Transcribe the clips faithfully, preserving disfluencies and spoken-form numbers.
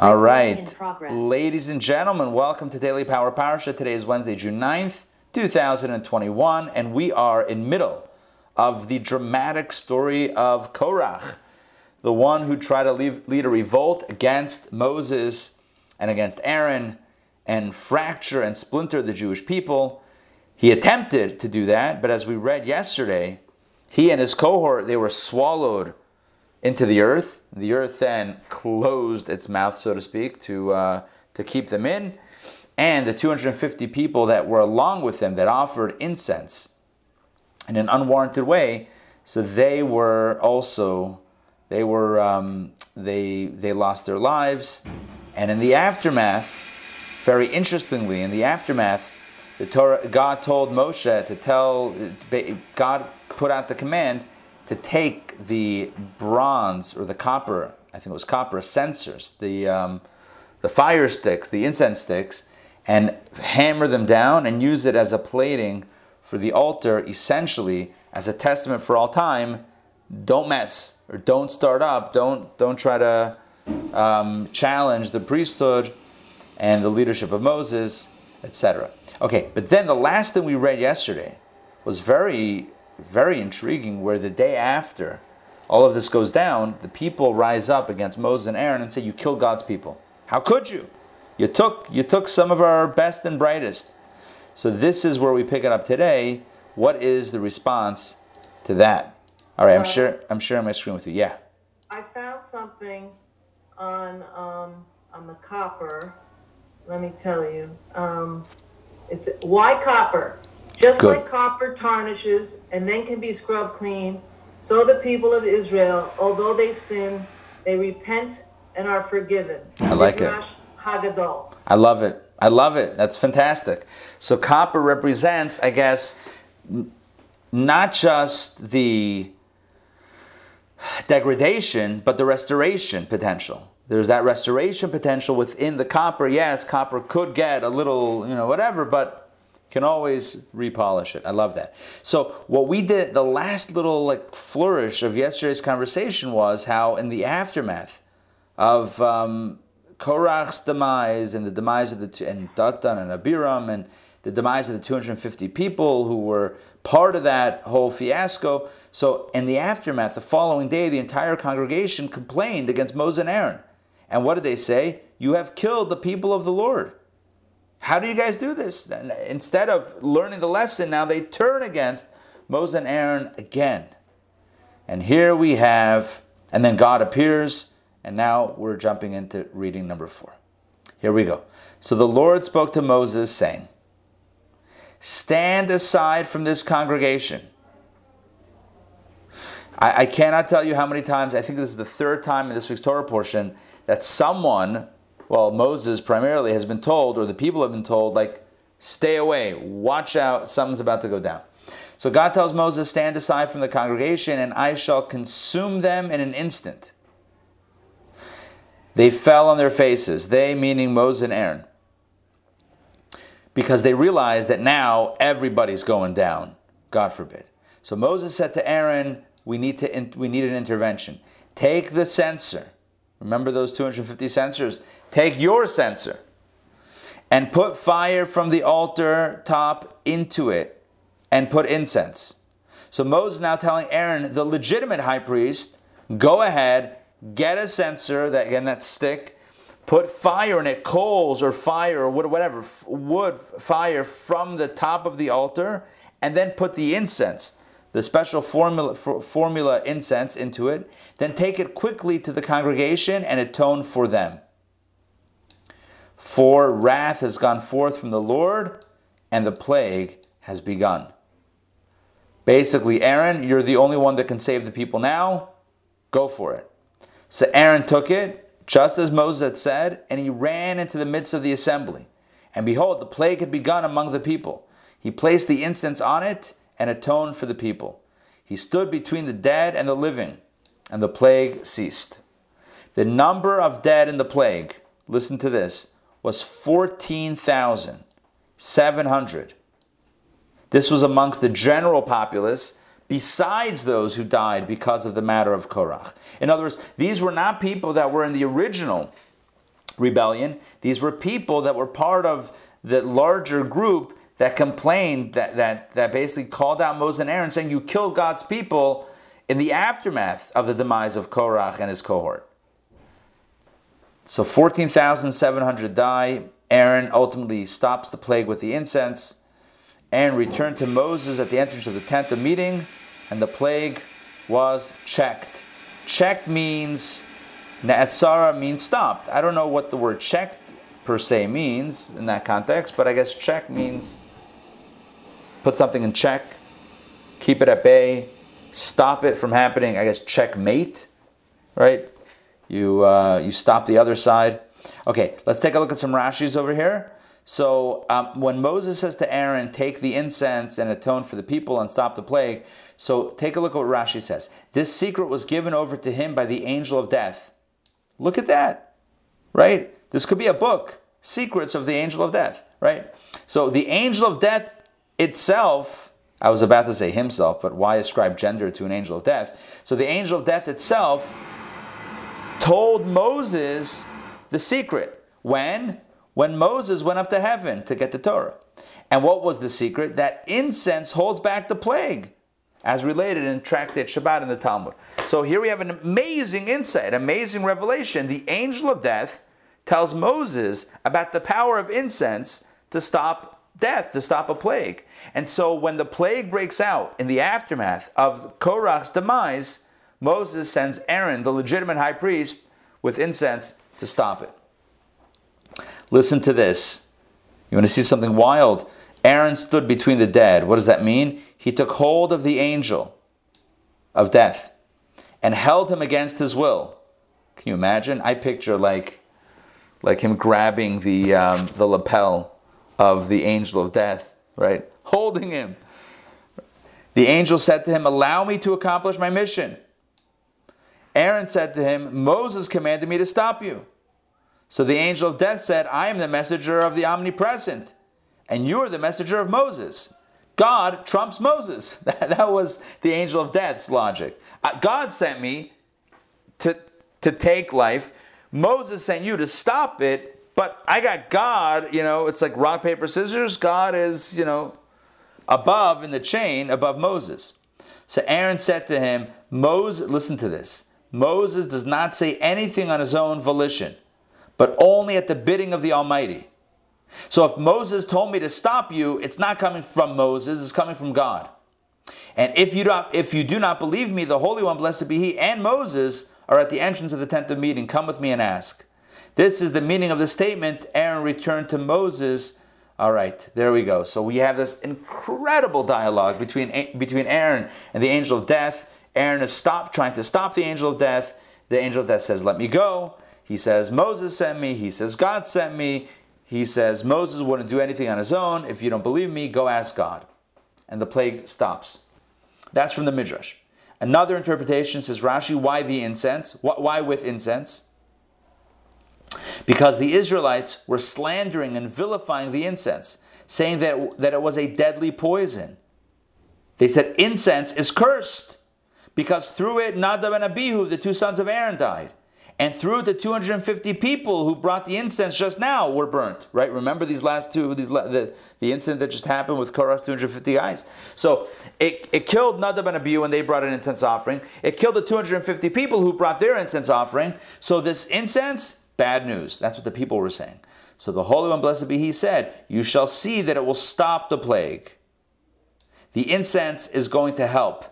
All right, ladies and gentlemen, welcome to Daily Power Parasha. Today is Wednesday, June ninth, two thousand twenty-one, and we are in middle of the dramatic story of Korach, the one who tried to leave, lead a revolt against Moses and against Aaron and fracture and splinter the Jewish people. He attempted to do that, but as we read yesterday, he and his cohort, they were swallowed into the earth. The earth then closed its mouth, so to speak, to uh, to keep them in. And the two hundred fifty people that were along with them that offered incense in an unwarranted way, so they were also, they were, um, they they lost their lives. And in the aftermath, very interestingly, in the aftermath, the Torah, God told Moshe to tell, God put out the command to take the bronze or the copper, I think it was copper censers, the um, the fire sticks, the incense sticks, and hammer them down and use it as a plating for the altar, essentially as a testament for all time. Don't mess or don't start up. Don't don't try to um, challenge the priesthood and the leadership of Moses, et cetera. Okay, but then the last thing we read yesterday was very, very intriguing, where the day after all of this goes down, the people rise up against Moses and Aaron and say, you killed God's people. How could you? You took you took some of our best and brightest. So this is where we pick it up today. What is the response to that? All right, I'm uh, sure I'm sharing my screen with you. Yeah. I found something on um, on the copper. Let me tell you. Um, it's why copper? Just Good. Like copper tarnishes and then can be scrubbed clean, so the people of Israel, although they sin, they repent and are forgiven. I like Midrash it. Haggadol. I love it. I love it. That's fantastic. So copper represents, I guess, not just the degradation, but the restoration potential. There's that restoration potential within the copper. Yes, copper could get a little, you know, whatever, but can always repolish it. I love that. So what we did, the last little like flourish of yesterday's conversation was how in the aftermath of um, Korach's demise and the demise of the and Datan and Abiram and the demise of the two hundred fifty people who were part of that whole fiasco. So in the aftermath, the following day, the entire congregation complained against Moses and Aaron. And what did they say? You have killed the people of the Lord. How do you guys do this? Instead of learning the lesson, now they turn against Moses and Aaron again. And here we have, and then God appears, and now we're jumping into reading number four. Here we go. So the Lord spoke to Moses, saying, stand aside from this congregation. I, I cannot tell you how many times, I think this is the third time in this week's Torah portion, that someone... Well, Moses primarily has been told, or the people have been told, like, stay away, watch out, something's about to go down. So God tells Moses, stand aside from the congregation, and I shall consume them in an instant. They fell on their faces, they meaning Moses and Aaron, because they realized that now everybody's going down, God forbid. So Moses said to Aaron, we need to, we need an intervention. Take the censer. Remember those two hundred fifty censers? Take your censer and put fire from the altar top into it and put incense. So Moses now telling Aaron, the legitimate high priest, go ahead, get a censer, that again, that stick, put fire in it, coals or fire or whatever, wood, fire from the top of the altar, and then put the incense, the special formula, formula incense into it, then take it quickly to the congregation and atone for them. For wrath has gone forth from the Lord, and the plague has begun. Basically, Aaron, you're the only one that can save the people now. Go for it. So Aaron took it, just as Moses had said, and he ran into the midst of the assembly. And behold, the plague had begun among the people. He placed the incense on it, and atoned for the people. He stood between the dead and the living, and the plague ceased. The number of dead in the plague, listen to this, was fourteen thousand seven hundred. This was amongst the general populace, besides those who died because of the matter of Korach. In other words, these were not people that were in the original rebellion. These were people that were part of the larger group that complained, that that that basically called out Moses and Aaron, saying, "You killed God's people," in the aftermath of the demise of Korach and his cohort. So fourteen thousand seven hundred die. Aaron ultimately stops the plague with the incense. Aaron returned to Moses at the entrance of the tent of meeting, and the plague was checked. Checked means, Na'atzara means stopped. I don't know what the word checked per se means in that context, but I guess check means put something in check, keep it at bay, stop it from happening. I guess checkmate, right? You uh, you stop the other side. Okay, let's take a look at some Rashis over here. So um, when Moses says to Aaron, take the incense and atone for the people and stop the plague, so take a look at what Rashi says. This secret was given over to him by the angel of death. Look at that, right? This could be a book, Secrets of the Angel of Death, right? So the angel of death itself, I was about to say himself, but why ascribe gender to an angel of death? So the angel of death itself told Moses the secret. When? When Moses went up to heaven to get the Torah. And what was the secret? That incense holds back the plague, as related in Tractate Shabbat in the Talmud. So here we have an amazing insight, amazing revelation. The angel of death tells Moses about the power of incense to stop death, to stop a plague. And so when the plague breaks out in the aftermath of Korach's demise, Moses sends Aaron, the legitimate high priest, with incense to stop it. Listen to this. You want to see something wild? Aaron stood between the dead. What does that mean? He took hold of the angel of death and held him against his will. Can you imagine? I picture like, like him grabbing the um, the lapel of the angel of death, right? Holding him. The angel said to him, "Allow me to accomplish my mission." Aaron said to him, "Moses commanded me to stop you." So the angel of death said, "I am the messenger of the omnipresent, and you are the messenger of Moses." God trumps Moses. That, that was the angel of death's logic. Uh, God sent me to, to take life. Moses sent you to stop it, but I got God, you know, it's like rock, paper, scissors. God is, you know, above in the chain, above Moses. So Aaron said to him, Moses, listen to this. Moses does not say anything on his own volition, but only at the bidding of the Almighty. So if Moses told me to stop you, it's not coming from Moses, it's coming from God. And if you do, if you do not believe me, the Holy One, blessed be He, and Moses are at the entrance of the tent of meeting. Come with me and ask. This is the meaning of the statement, Aaron returned to Moses. All right, there we go. So we have this incredible dialogue between, between Aaron and the angel of death. Aaron is stopped, trying to stop the angel of death. The angel of death says, "Let me go." He says, "Moses sent me." He says, "God sent me." He says, "Moses wouldn't do anything on his own. If you don't believe me, go ask God." And the plague stops. That's from the Midrash. Another interpretation says, Rashi, why the incense? Why with incense? Because the Israelites were slandering and vilifying the incense, saying that, that it was a deadly poison. They said, incense is cursed, because through it, Nadab and Abihu, the two sons of Aaron, died. And through the two hundred fifty people who brought the incense just now were burnt, right? Remember these last two, these, the, the incident that just happened with Korach's two hundred fifty guys? So it, it killed Nadab and Abihu when they brought an incense offering. It killed the two hundred fifty people who brought their incense offering. So this incense, bad news. That's what the people were saying. So the Holy One, blessed be He, said, "You shall see that it will stop the plague. The incense is going to help.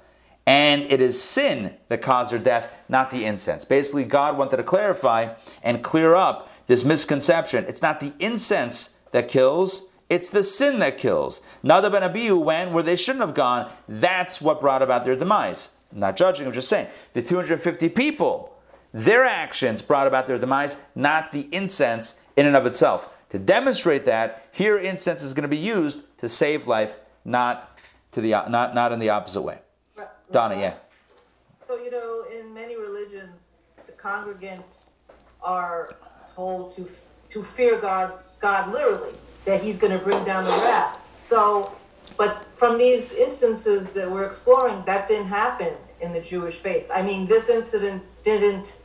And it is sin that caused their death, not the incense." Basically, God wanted to clarify and clear up this misconception. It's not the incense that kills, it's the sin that kills. Nadab and Abihu went where they shouldn't have gone. That's what brought about their demise. I'm not judging, I'm just saying. The two hundred fifty people, their actions brought about their demise, not the incense in and of itself. To demonstrate that, here incense is going to be used to save life, not to the not, not in the opposite way. Donna, yeah. So, you know, in many religions, the congregants are told to to fear God, God literally, that He's going to bring down the wrath. So, but from these instances that we're exploring, that didn't happen in the Jewish faith. I mean, this incident didn't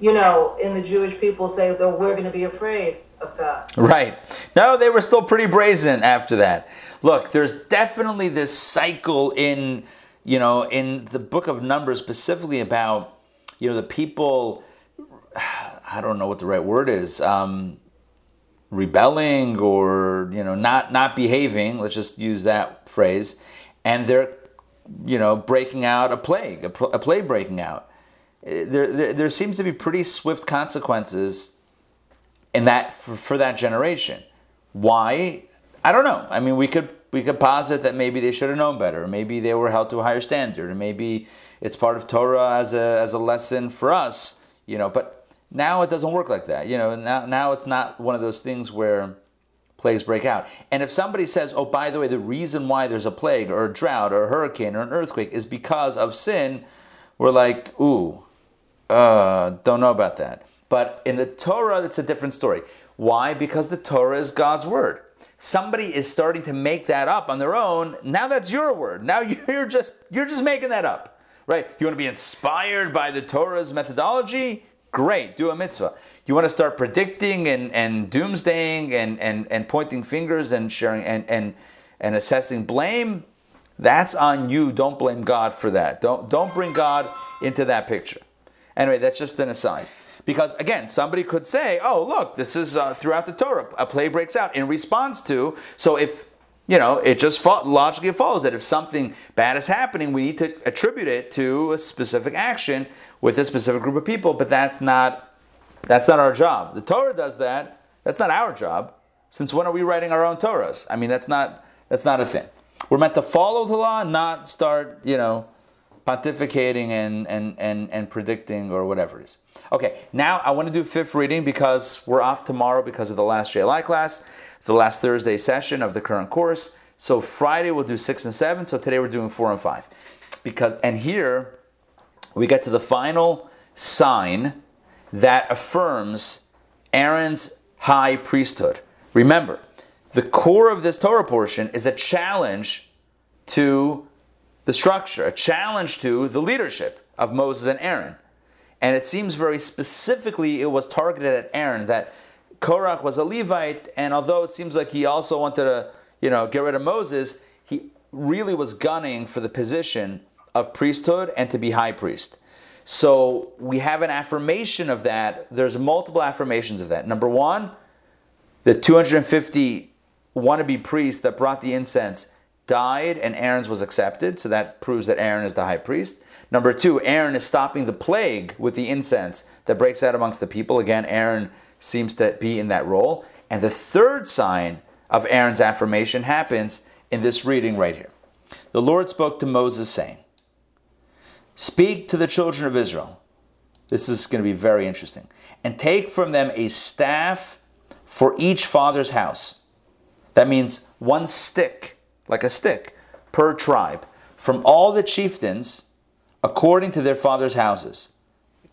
you know, in the Jewish people say, well, we're going to be afraid of God. Right. No, they were still pretty brazen after that. Look, there's definitely this cycle in, you know, in the book of Numbers specifically about, you know, the people, I don't know what the right word is, um, rebelling or, you know, not, not behaving, let's just use that phrase, and they're, you know, breaking out a plague, a, pl- a plague breaking out. There, there, there seems to be pretty swift consequences in that for, for that generation. Why? I don't know. I mean, we could we could posit that maybe they should have known better, or maybe they were held to a higher standard, or maybe it's part of Torah as a as a lesson for us, you know. But now it doesn't work like that, you know. Now now it's not one of those things where plagues break out. And if somebody says, "Oh, by the way, the reason why there's a plague or a drought or a hurricane or an earthquake is because of sin," we're like, "Ooh, uh, don't know about that." But in the Torah, it's a different story. Why? Because the Torah is God's word. Somebody is starting to make that up on their own. Now that's your word. Now you're just you're just making that up, right? You want to be inspired by the Torah's methodology? Great, do a mitzvah. You want to start predicting and, and doomsdaying and, and, and pointing fingers and sharing and, and and assessing blame? That's on you. Don't blame God for that. Don't don't bring God into that picture. Anyway, that's just an aside. Because, again, somebody could say, oh, look, this is uh, throughout the Torah. A plague breaks out in response to. So if, you know, it just fo- logically follows that if something bad is happening, we need to attribute it to a specific action with a specific group of people. But that's not, that's not our job. The Torah does that. That's not our job. Since when are we writing our own Torahs? I mean, that's not that's not a thing. We're meant to follow the law, not start, you know, pontificating and, and, and, and predicting or whatever it is. Okay, now I want to do fifth reading because we're off tomorrow because of the last J L I class, the last Thursday session of the current course. So Friday we'll do six and seven. So today we're doing four and five. Because and here we get to the final sign that affirms Aaron's high priesthood. Remember, the core of this Torah portion is a challenge to the structure, a challenge to the leadership of Moses and Aaron. And it seems very specifically it was targeted at Aaron, that Korach was a Levite, and although it seems like he also wanted to, you know, get rid of Moses, he really was gunning for the position of priesthood and to be high priest. So we have an affirmation of that. There's multiple affirmations of that. Number one, the two hundred fifty wannabe priests that brought the incense died and Aaron's was accepted, so that proves that Aaron is the high priest. Number two, Aaron is stopping the plague with the incense that breaks out amongst the people. Again, Aaron seems to be in that role. And the third sign of Aaron's affirmation happens in this reading right here. The Lord spoke to Moses saying, "Speak to the children of Israel." This is going to be very interesting. "And take from them a staff for each father's house." That means one stick, like a stick, per tribe, from all the chieftains according to their father's houses.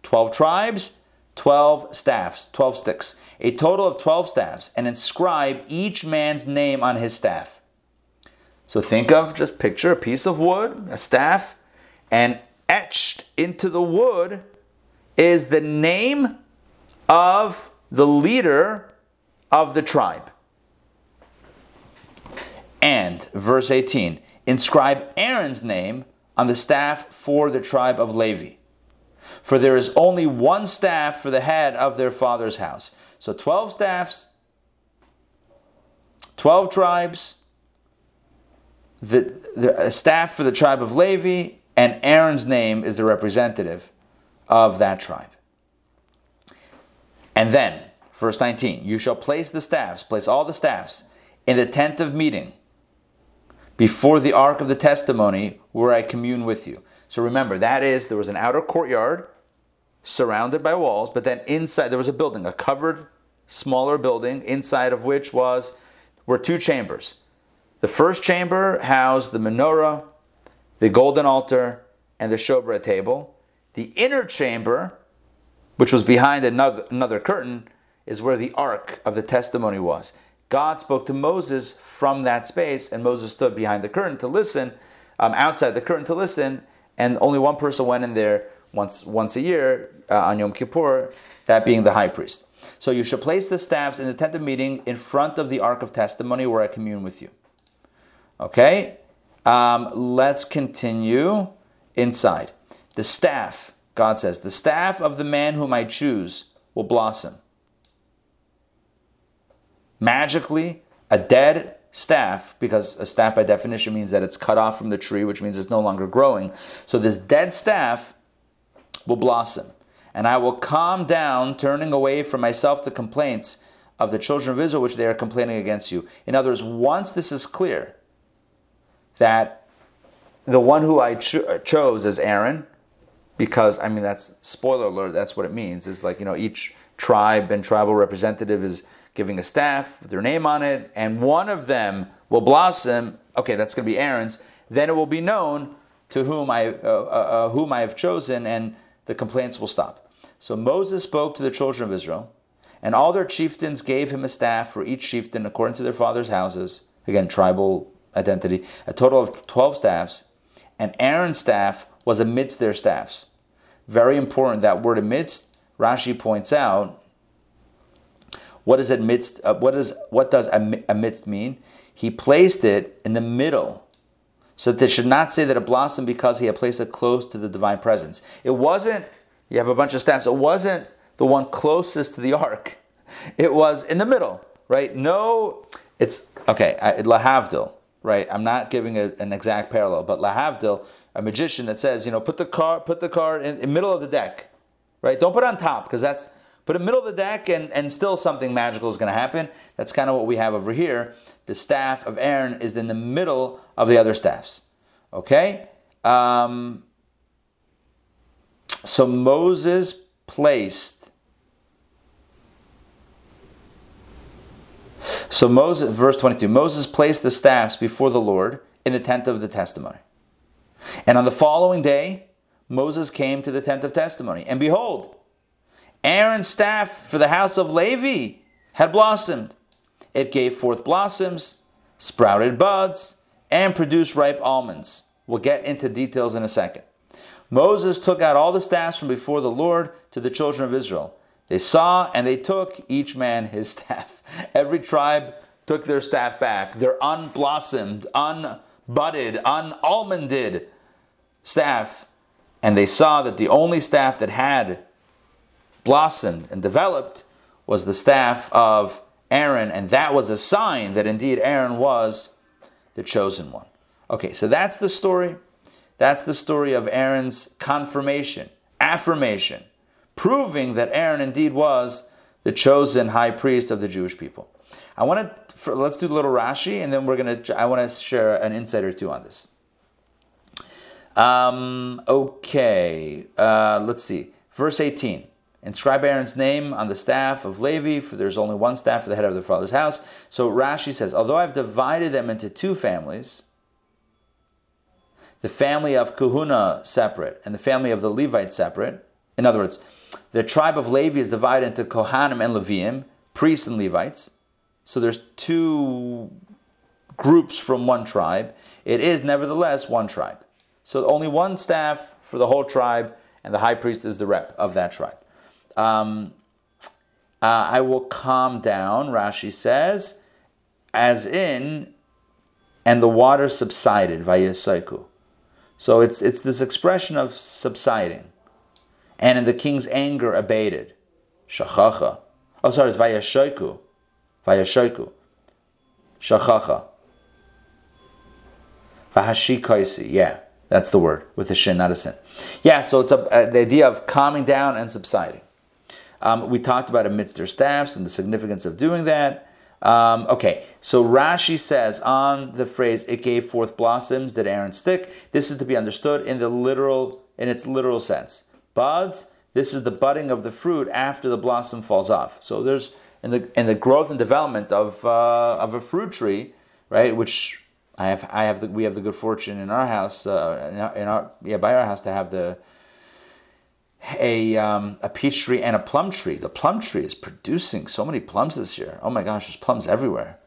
twelve tribes, twelve staffs, twelve sticks, a total of twelve staffs, and inscribe each man's name on his staff. So think of, just picture a piece of wood, a staff, and etched into the wood is the name of the leader of the tribe. And, verse eighteen, "Inscribe Aaron's name on the staff for the tribe of Levi. For there is only one staff for the head of their father's house." So twelve staffs, twelve tribes, the, the a staff for the tribe of Levi, and Aaron's name is the representative of that tribe. And then, verse nineteen, "You shall place the staffs, place all the staffs, in the tent of meeting, before the ark of the testimony, where I commune with you." So remember, that is, there was an outer courtyard surrounded by walls, but then inside there was a building, a covered, smaller building, inside of which was were two chambers. The first chamber housed the menorah, the golden altar, and the showbread table. The inner chamber, which was behind another, another curtain, is where the ark of the testimony was. God spoke to Moses from that space, and Moses stood behind the curtain to listen, um, outside the curtain to listen, and only one person went in there, once once a year uh, on Yom Kippur, that being the high priest. So you should place the staffs in the tent of meeting in front of the Ark of Testimony where I commune with you. Okay, um, let's continue inside. The staff, God says, the staff of the man whom I choose will blossom. Magically, a dead staff, because a staff by definition means that it's cut off from the tree, which means it's no longer growing. So this dead staff will blossom. And I will calm down, turning away from myself the complaints of the children of Israel, which they are complaining against you. In other words, once this is clear, that the one who I cho- chose is Aaron, because, I mean, that's, spoiler alert, that's what it means. It's like, you know, each tribe and tribal representative is giving a staff with their name on it, and one of them will blossom. Okay, that's going to be Aaron's. Then it will be known to whom I, uh, uh, whom I have chosen, and the complaints will stop. So Moses spoke to the children of Israel, and all their chieftains gave him a staff for each chieftain according to their father's houses. Again, tribal identity. A total of twelve staffs, and Aaron's staff was amidst their staffs. Very important, that word amidst. Rashi points out, what is amidst? Uh, what is what does amidst mean? He placed it in the middle, so that they should not say that it blossomed because he had placed it close to the divine presence. It wasn't. You have a bunch of staffs. It wasn't the one closest to the ark. It was in the middle, right? No, it's okay. Lahavdil, right? I'm not giving a, an exact parallel, but lahavdil, a magician that says, you know, put the car, put the car in the middle of the deck, right? Don't put it on top, because that's. Put it in the middle of the deck, and, and still something magical is going to happen. That's kind of what we have over here. The staff of Aaron is in the middle of the other staffs. Okay? Um, so Moses placed... So Moses, verse twenty-two, Moses placed the staffs before the Lord in the tent of the testimony. And on the following day, Moses came to the tent of testimony. And behold... Aaron's staff for the house of Levi had blossomed. It gave forth blossoms, sprouted buds, and produced ripe almonds. We'll get into details in a second. Moses took out all the staffs from before the Lord to the children of Israel. They saw and they took each man his staff. Every tribe took their staff back. Their unblossomed, unbudded, unalmonded staff. And they saw that the only staff that had blossomed and developed was the staff of Aaron, and that was a sign that indeed Aaron was the chosen one. Okay, so that's the story. That's the story of Aaron's confirmation, affirmation, proving that Aaron indeed was the chosen high priest of the Jewish people. I want to let's do a little Rashi, and then we're gonna. I want to share an insight or two on this. Um. Okay. Uh. Let's see. Verse eighteen. Inscribe Aaron's name on the staff of Levi, for there's only one staff for the head of the father's house. So Rashi says, although I've divided them into two families, the family of Kahuna separate and the family of the Levite separate. In other words, the tribe of Levi is divided into Kohanim and Leviim, priests and Levites. So there's two groups from one tribe. It is nevertheless one tribe. So only one staff for the whole tribe, and the high priest is the rep of that tribe. Um, uh, I will calm down, Rashi says, as in, and the water subsided, vayesaiku. So it's it's this expression of subsiding. And in the king's anger abated, shachacha. Oh, sorry, it's vayesaiku, vayesaiku, shachacha. Vahashikaisi, yeah, that's the word, with a shin, not a sin. Yeah, so it's a, uh, the idea of calming down and subsiding. Um, we talked about amidst their staffs and the significance of doing that. Um, okay, so Rashi says on the phrase, it gave forth blossoms, did Aaron stick? This is to be understood in the literal, in its literal sense. Buds, this is the budding of the fruit after the blossom falls off. So there's, in the in the growth and development of uh, of a fruit tree, right, which I have, I have the, we have the good fortune in our house, uh, in our, in our, yeah, by our house to have the, A um, a peach tree and a plum tree. The plum tree is producing so many plums this year. Oh my gosh, there's plums everywhere.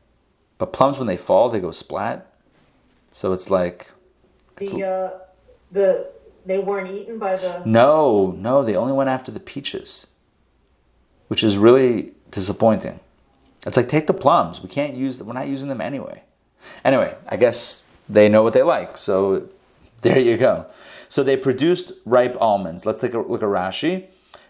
But plums, when they fall, they go splat. So it's like it's the uh, the They weren't eaten by the... No, no, they only went after the peaches, which is really disappointing. It's like, take the plums. We can't use them. We're not using them anyway. Anyway, I guess they know what they like, so there you go. So they produced ripe almonds. Let's take a look at Rashi.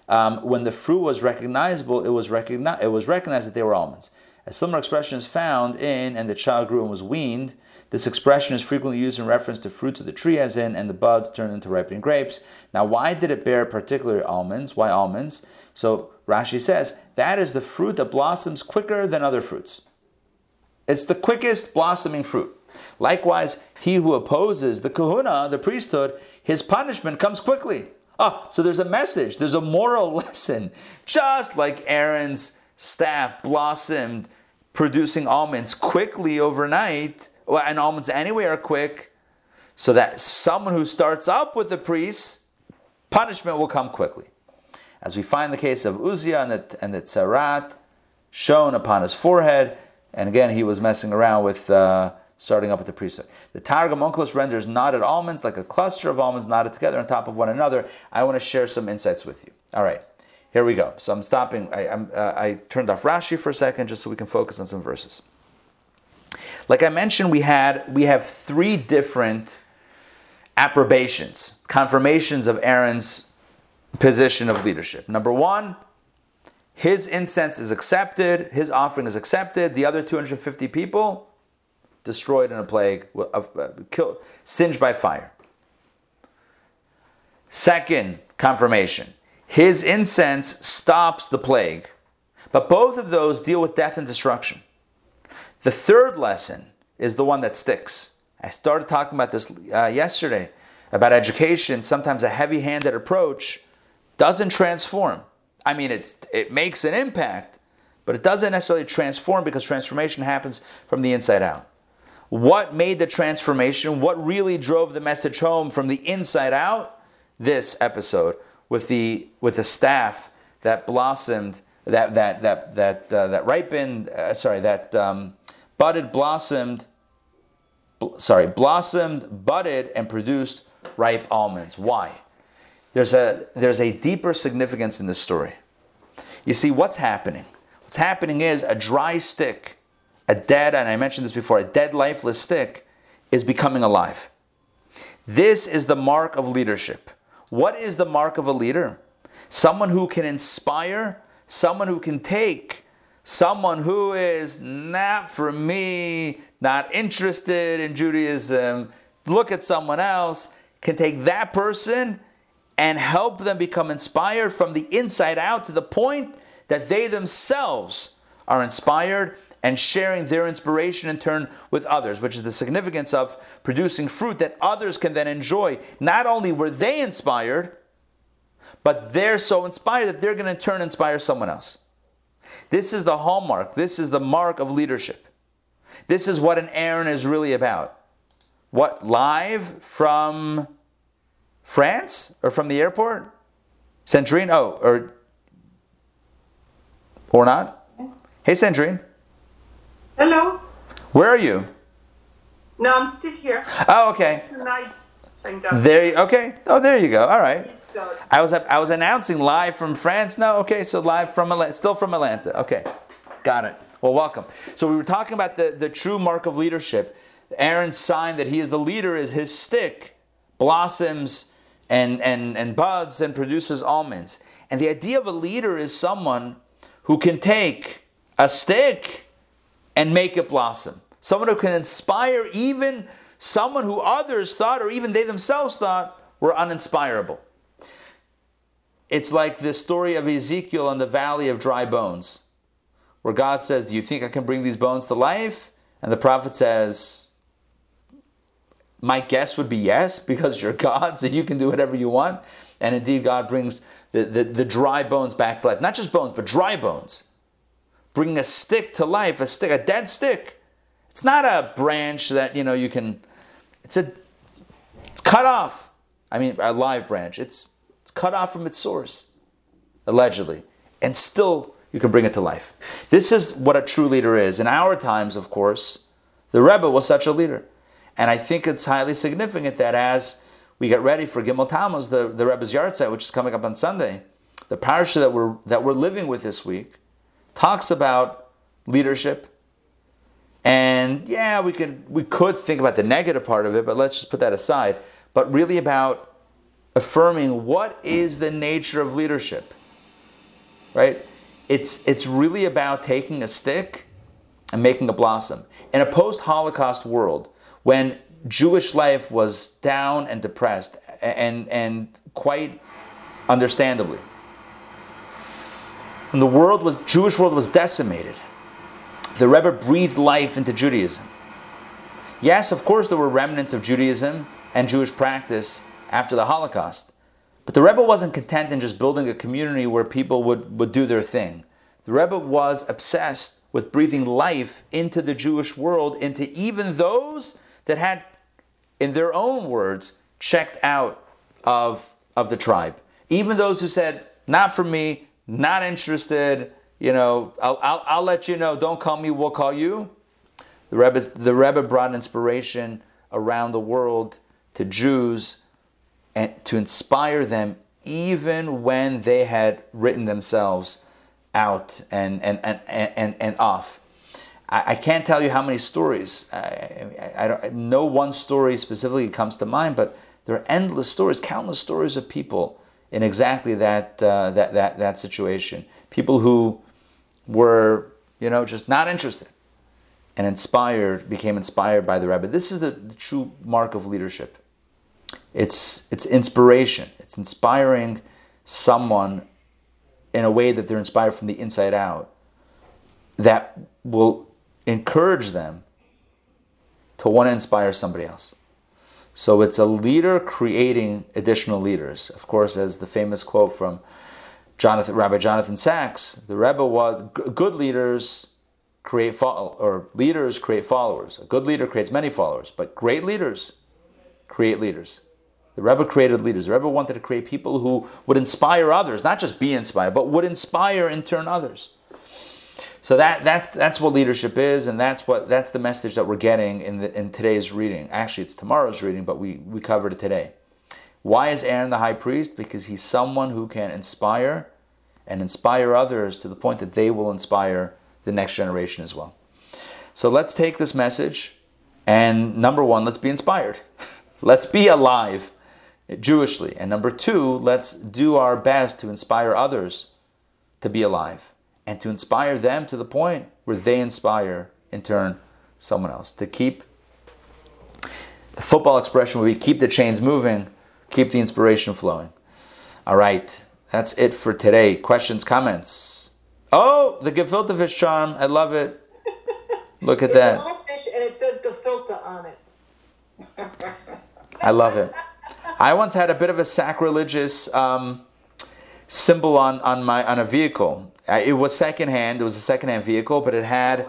Um, when the fruit was recognizable, it was, recogni- it was recognized that they were almonds. A similar expression is found in, and the child grew and was weaned. This expression is frequently used in reference to fruits of the tree, as in, and the buds turned into ripening grapes. Now, why did it bear particularly almonds? Why almonds? So Rashi says, that is the fruit that blossoms quicker than other fruits. It's the quickest blossoming fruit. Likewise, he who opposes the kahuna, the priesthood, his punishment comes quickly. Oh, so there's a message. There's a moral lesson. Just like Aaron's staff blossomed, producing almonds quickly overnight, and almonds anyway are quick, so that someone who starts up with the priest, punishment will come quickly. As we find the case of Uzziah and the, and the Tzarat shown upon his forehead, and again, he was messing around with uh, starting up with the priesthood. The Targum Onkelos renders knotted almonds like a cluster of almonds knotted together on top of one another. I want to share some insights with you. All right, here we go. So I'm stopping. I, I'm, uh, I turned off Rashi for a second just so we can focus on some verses. Like I mentioned, we had we have three different approbations, confirmations of Aaron's position of leadership. Number one, his incense is accepted, his offering is accepted. The other two hundred fifty people destroyed in a plague, killed, singed by fire. Second confirmation, his incense stops the plague. But both of those deal with death and destruction. The third lesson is the one that sticks. I started talking about this uh, yesterday, about education. Sometimes a heavy-handed approach doesn't transform. I mean, it's, it makes an impact, but it doesn't necessarily transform because transformation happens from the inside out. What made the transformation? What really drove the message home from the inside out? This episode with the with the staff that blossomed, that that that that uh, that ripened. Uh, sorry, that um, budded, blossomed. Bl- sorry, blossomed, budded, and produced ripe almonds. Why? There's a there's a deeper significance in this story. You see, what's happening? What's happening is a dry stick, a dead, and I mentioned this before, a dead, lifeless stick is becoming alive. This is the mark of leadership. What is the mark of a leader? Someone who can inspire, someone who can take, someone who is not for me, not interested in Judaism, look at someone else, can take that person and help them become inspired from the inside out to the point that they themselves are inspired and sharing their inspiration in turn with others, which is the significance of producing fruit that others can then enjoy. Not only were they inspired, but they're so inspired that they're going to in turn inspire someone else. This is the hallmark. This is the mark of leadership. This is what an Aaron is really about. What, live from France or from the airport? Centrine? Oh, or, or not? Hey, Centrine. Hello. Where are you? No, I'm still here. Oh, okay. Tonight, thank God. There you, okay. Oh, there you go. All right. I was I was announcing live from France. No, okay. So live from Atlanta, still from Atlanta. Okay, got it. Well, welcome. So we were talking about the, the true mark of leadership. Aaron's sign that he is the leader is his stick blossoms and and and buds and produces almonds. And the idea of a leader is someone who can take a stick and make it blossom. Someone who can inspire even someone who others thought or even they themselves thought were uninspirable. It's like the story of Ezekiel in the Valley of Dry Bones, where God says, do you think I can bring these bones to life? And the prophet says, my guess would be yes, because you're God, so you can do whatever you want. And indeed, God brings the, the, the dry bones back to life. Not just bones, but dry bones. Bringing a stick to life, a stick, a dead stick. It's not a branch that, you know, you can, it's a, it's cut off. I mean, a live branch. It's it's cut off from its source, allegedly. And still, you can bring it to life. This is what a true leader is. In our times, of course, the Rebbe was such a leader. And I think it's highly significant that as we get ready for Gimel Tammuz, the, the Rebbe's Yartzeit, which is coming up on Sunday, the parasha that we're, that we're living with this week talks about leadership. And yeah, we could, we could think about the negative part of it, but let's just put that aside. But really about affirming what is the nature of leadership, right? It's, it's really about taking a stick and making a blossom. In a post-Holocaust world, when Jewish life was down and depressed, and, and quite understandably, when the world was, Jewish world was decimated, the Rebbe breathed life into Judaism. Yes, of course, there were remnants of Judaism and Jewish practice after the Holocaust, but the Rebbe wasn't content in just building a community where people would, would do their thing. The Rebbe was obsessed with breathing life into the Jewish world, into even those that had, in their own words, checked out of, of the tribe. Even those who said, not for me, not interested, you know, I'll, I'll, I'll let you know, don't call me, we'll call you. The Rebbe, the Rebbe brought inspiration around the world to Jews and to inspire them even when they had written themselves out and and and and, and off. I, I can't tell you how many stories. I, I, I don't. No one story specifically comes to mind, but there are endless stories, countless stories of people in exactly that uh, that that that situation. People who were, you know, just not interested, and inspired became inspired by the Rebbe. This is the, the true mark of leadership. It's it's inspiration. It's inspiring someone in a way that they're inspired from the inside out, that will encourage them to want to inspire somebody else. So it's a leader creating additional leaders. Of course, as the famous quote from Jonathan, Rabbi Jonathan Sachs, the Rebbe was, good leaders create, fo- or leaders create followers. A good leader creates many followers, but great leaders create leaders. The Rebbe created leaders. The Rebbe wanted to create people who would inspire others, not just be inspired, but would inspire in turn others. So that that's that's what leadership is, and that's what that's the message that we're getting in the, in today's reading. Actually, it's tomorrow's reading, but we, we covered it today. Why is Aaron the high priest? Because he's someone who can inspire and inspire others to the point that they will inspire the next generation as well. So let's take this message, and number one, let's be inspired. Let's be alive Jewishly. And number two, let's do our best to inspire others to be alive and to inspire them to the point where they inspire, in turn, someone else. To keep, the football expression would be, keep the chains moving, keep the inspiration flowing. All right, that's it for today. Questions, comments? Oh, the gefilte fish charm. I love it. Look at that. It's a little fish and it says gefilte on it. I love it. I once had a bit of a sacrilegious um, symbol on, on my on a vehicle. It was secondhand. It was a secondhand vehicle, but it had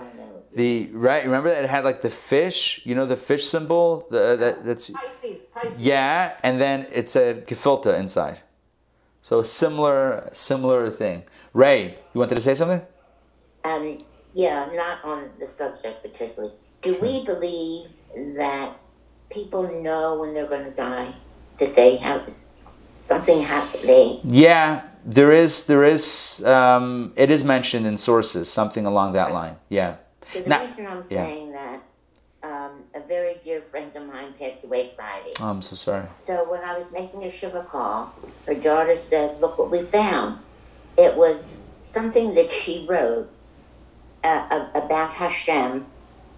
the right. Remember that it had like the fish. You know the fish symbol. The that, that's Pisces, Pisces. Yeah, and then it said gefilte inside. So a similar similar thing. Ray, you wanted to say something? Um. Yeah, not on the subject particularly. Do we believe that people know when they're going to die? Did they have something happening? Yeah, there is. There is. Um, it is mentioned in sources, something along that line. Yeah. So the now, reason I'm saying yeah. that, um, a very dear friend of mine passed away Friday. Oh, I'm so sorry. So when I was making a shiva call, her daughter said, "Look what we found." It was something that she wrote uh, about Hashem.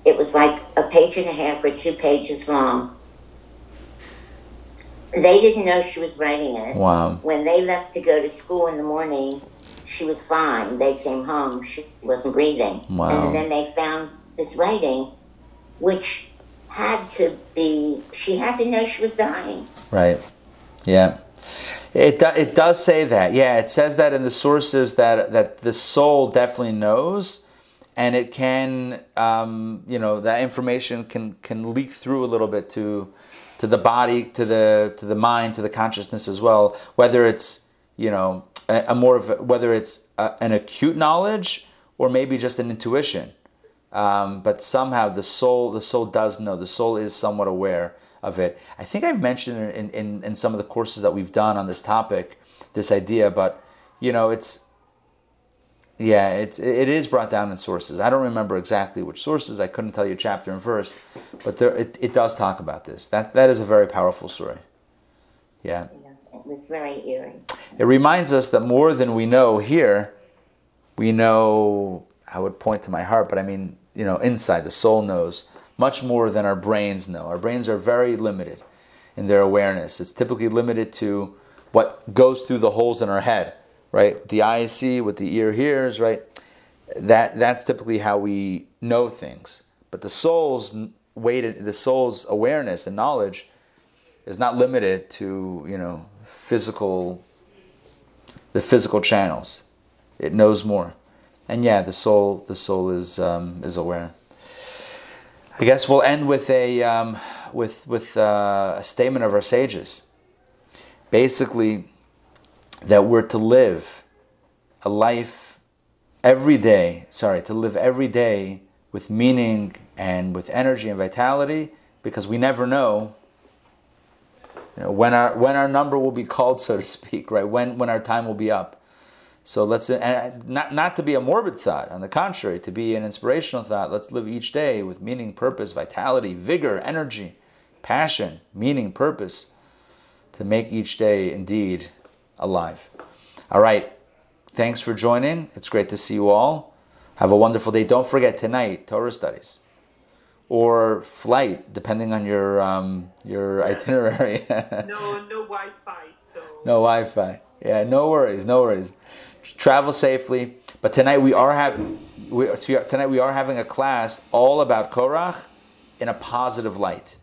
It was like a page and a half or two pages long. They didn't know she was writing it. Wow. When they left to go to school in the morning, she was fine. They came home. She wasn't breathing. Wow. And then they found this writing, which had to be, she had to know she was dying. Right. Yeah. It do, it does say that. Yeah, it says that in the sources that, that the soul definitely knows, and it can, um, you know, that information can, can leak through a little bit to... to the body, to the to the mind, to the consciousness as well. Whether it's you know a, a more of a, whether it's a, an acute knowledge or maybe just an intuition, um, but somehow the soul the soul does know. The soul is somewhat aware of it. I think I've mentioned in, in, in some of the courses that we've done on this topic, this idea, but, you know, it's, yeah, it's, it is brought down in sources. I don't remember exactly which sources. I couldn't tell you chapter and verse, but there, it, it does talk about this. That That is a very powerful story. Yeah. It's very eerie. It reminds us that more than we know here, we know, I would point to my heart, but I mean, you know, inside, the soul knows much more than our brains know. Our brains are very limited in their awareness. It's typically limited to what goes through the holes in our head, right? The eyes see, what the ear hears, right? That That's typically how we know things. But the soul's weighted, the soul's awareness and knowledge is not limited to, you know, physical, the physical channels. It knows more. And yeah, the soul, the soul is um, is aware. I guess we'll end with a um, with with uh, a statement of our sages, basically, that we're to live a life every day. Sorry, to live every day with meaning and with energy and vitality, because we never know, you know, when our when our number will be called, so to speak, right? When when our time will be up. So let's, and not not to be a morbid thought, on the contrary, to be an inspirational thought. Let's live each day with meaning, purpose, vitality, vigor, energy, passion, meaning, purpose, to make each day indeed alive. All right. Thanks for joining. It's great to see you all. Have a wonderful day. Don't forget tonight, Torah studies or flight, depending on your um, your itinerary. no, no Wi-Fi. So. No Wi-Fi. Yeah, no worries, no worries. Travel safely. But tonight we are having we, tonight we are having a class all about Korach in a positive light.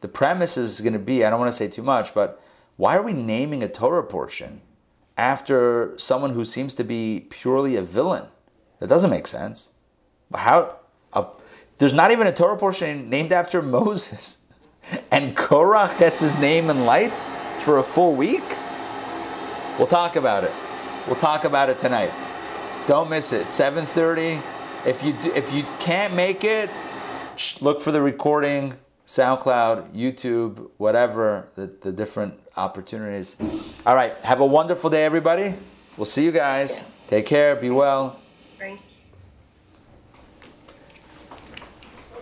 The premise is going to be, I don't want to say too much, but why are we naming a Torah portion after someone who seems to be purely a villain? That doesn't make sense. How? Uh, there's not even a Torah portion named after Moses, and Korach gets his name in lights for a full week. We'll talk about it. We'll talk about it tonight. Don't miss it. seven thirty. If you do, if you can't make it, look for the recording, SoundCloud, YouTube, whatever, the, the different opportunities. All right. Have a wonderful day, everybody. We'll see you guys. Take care. Be well. Thank you.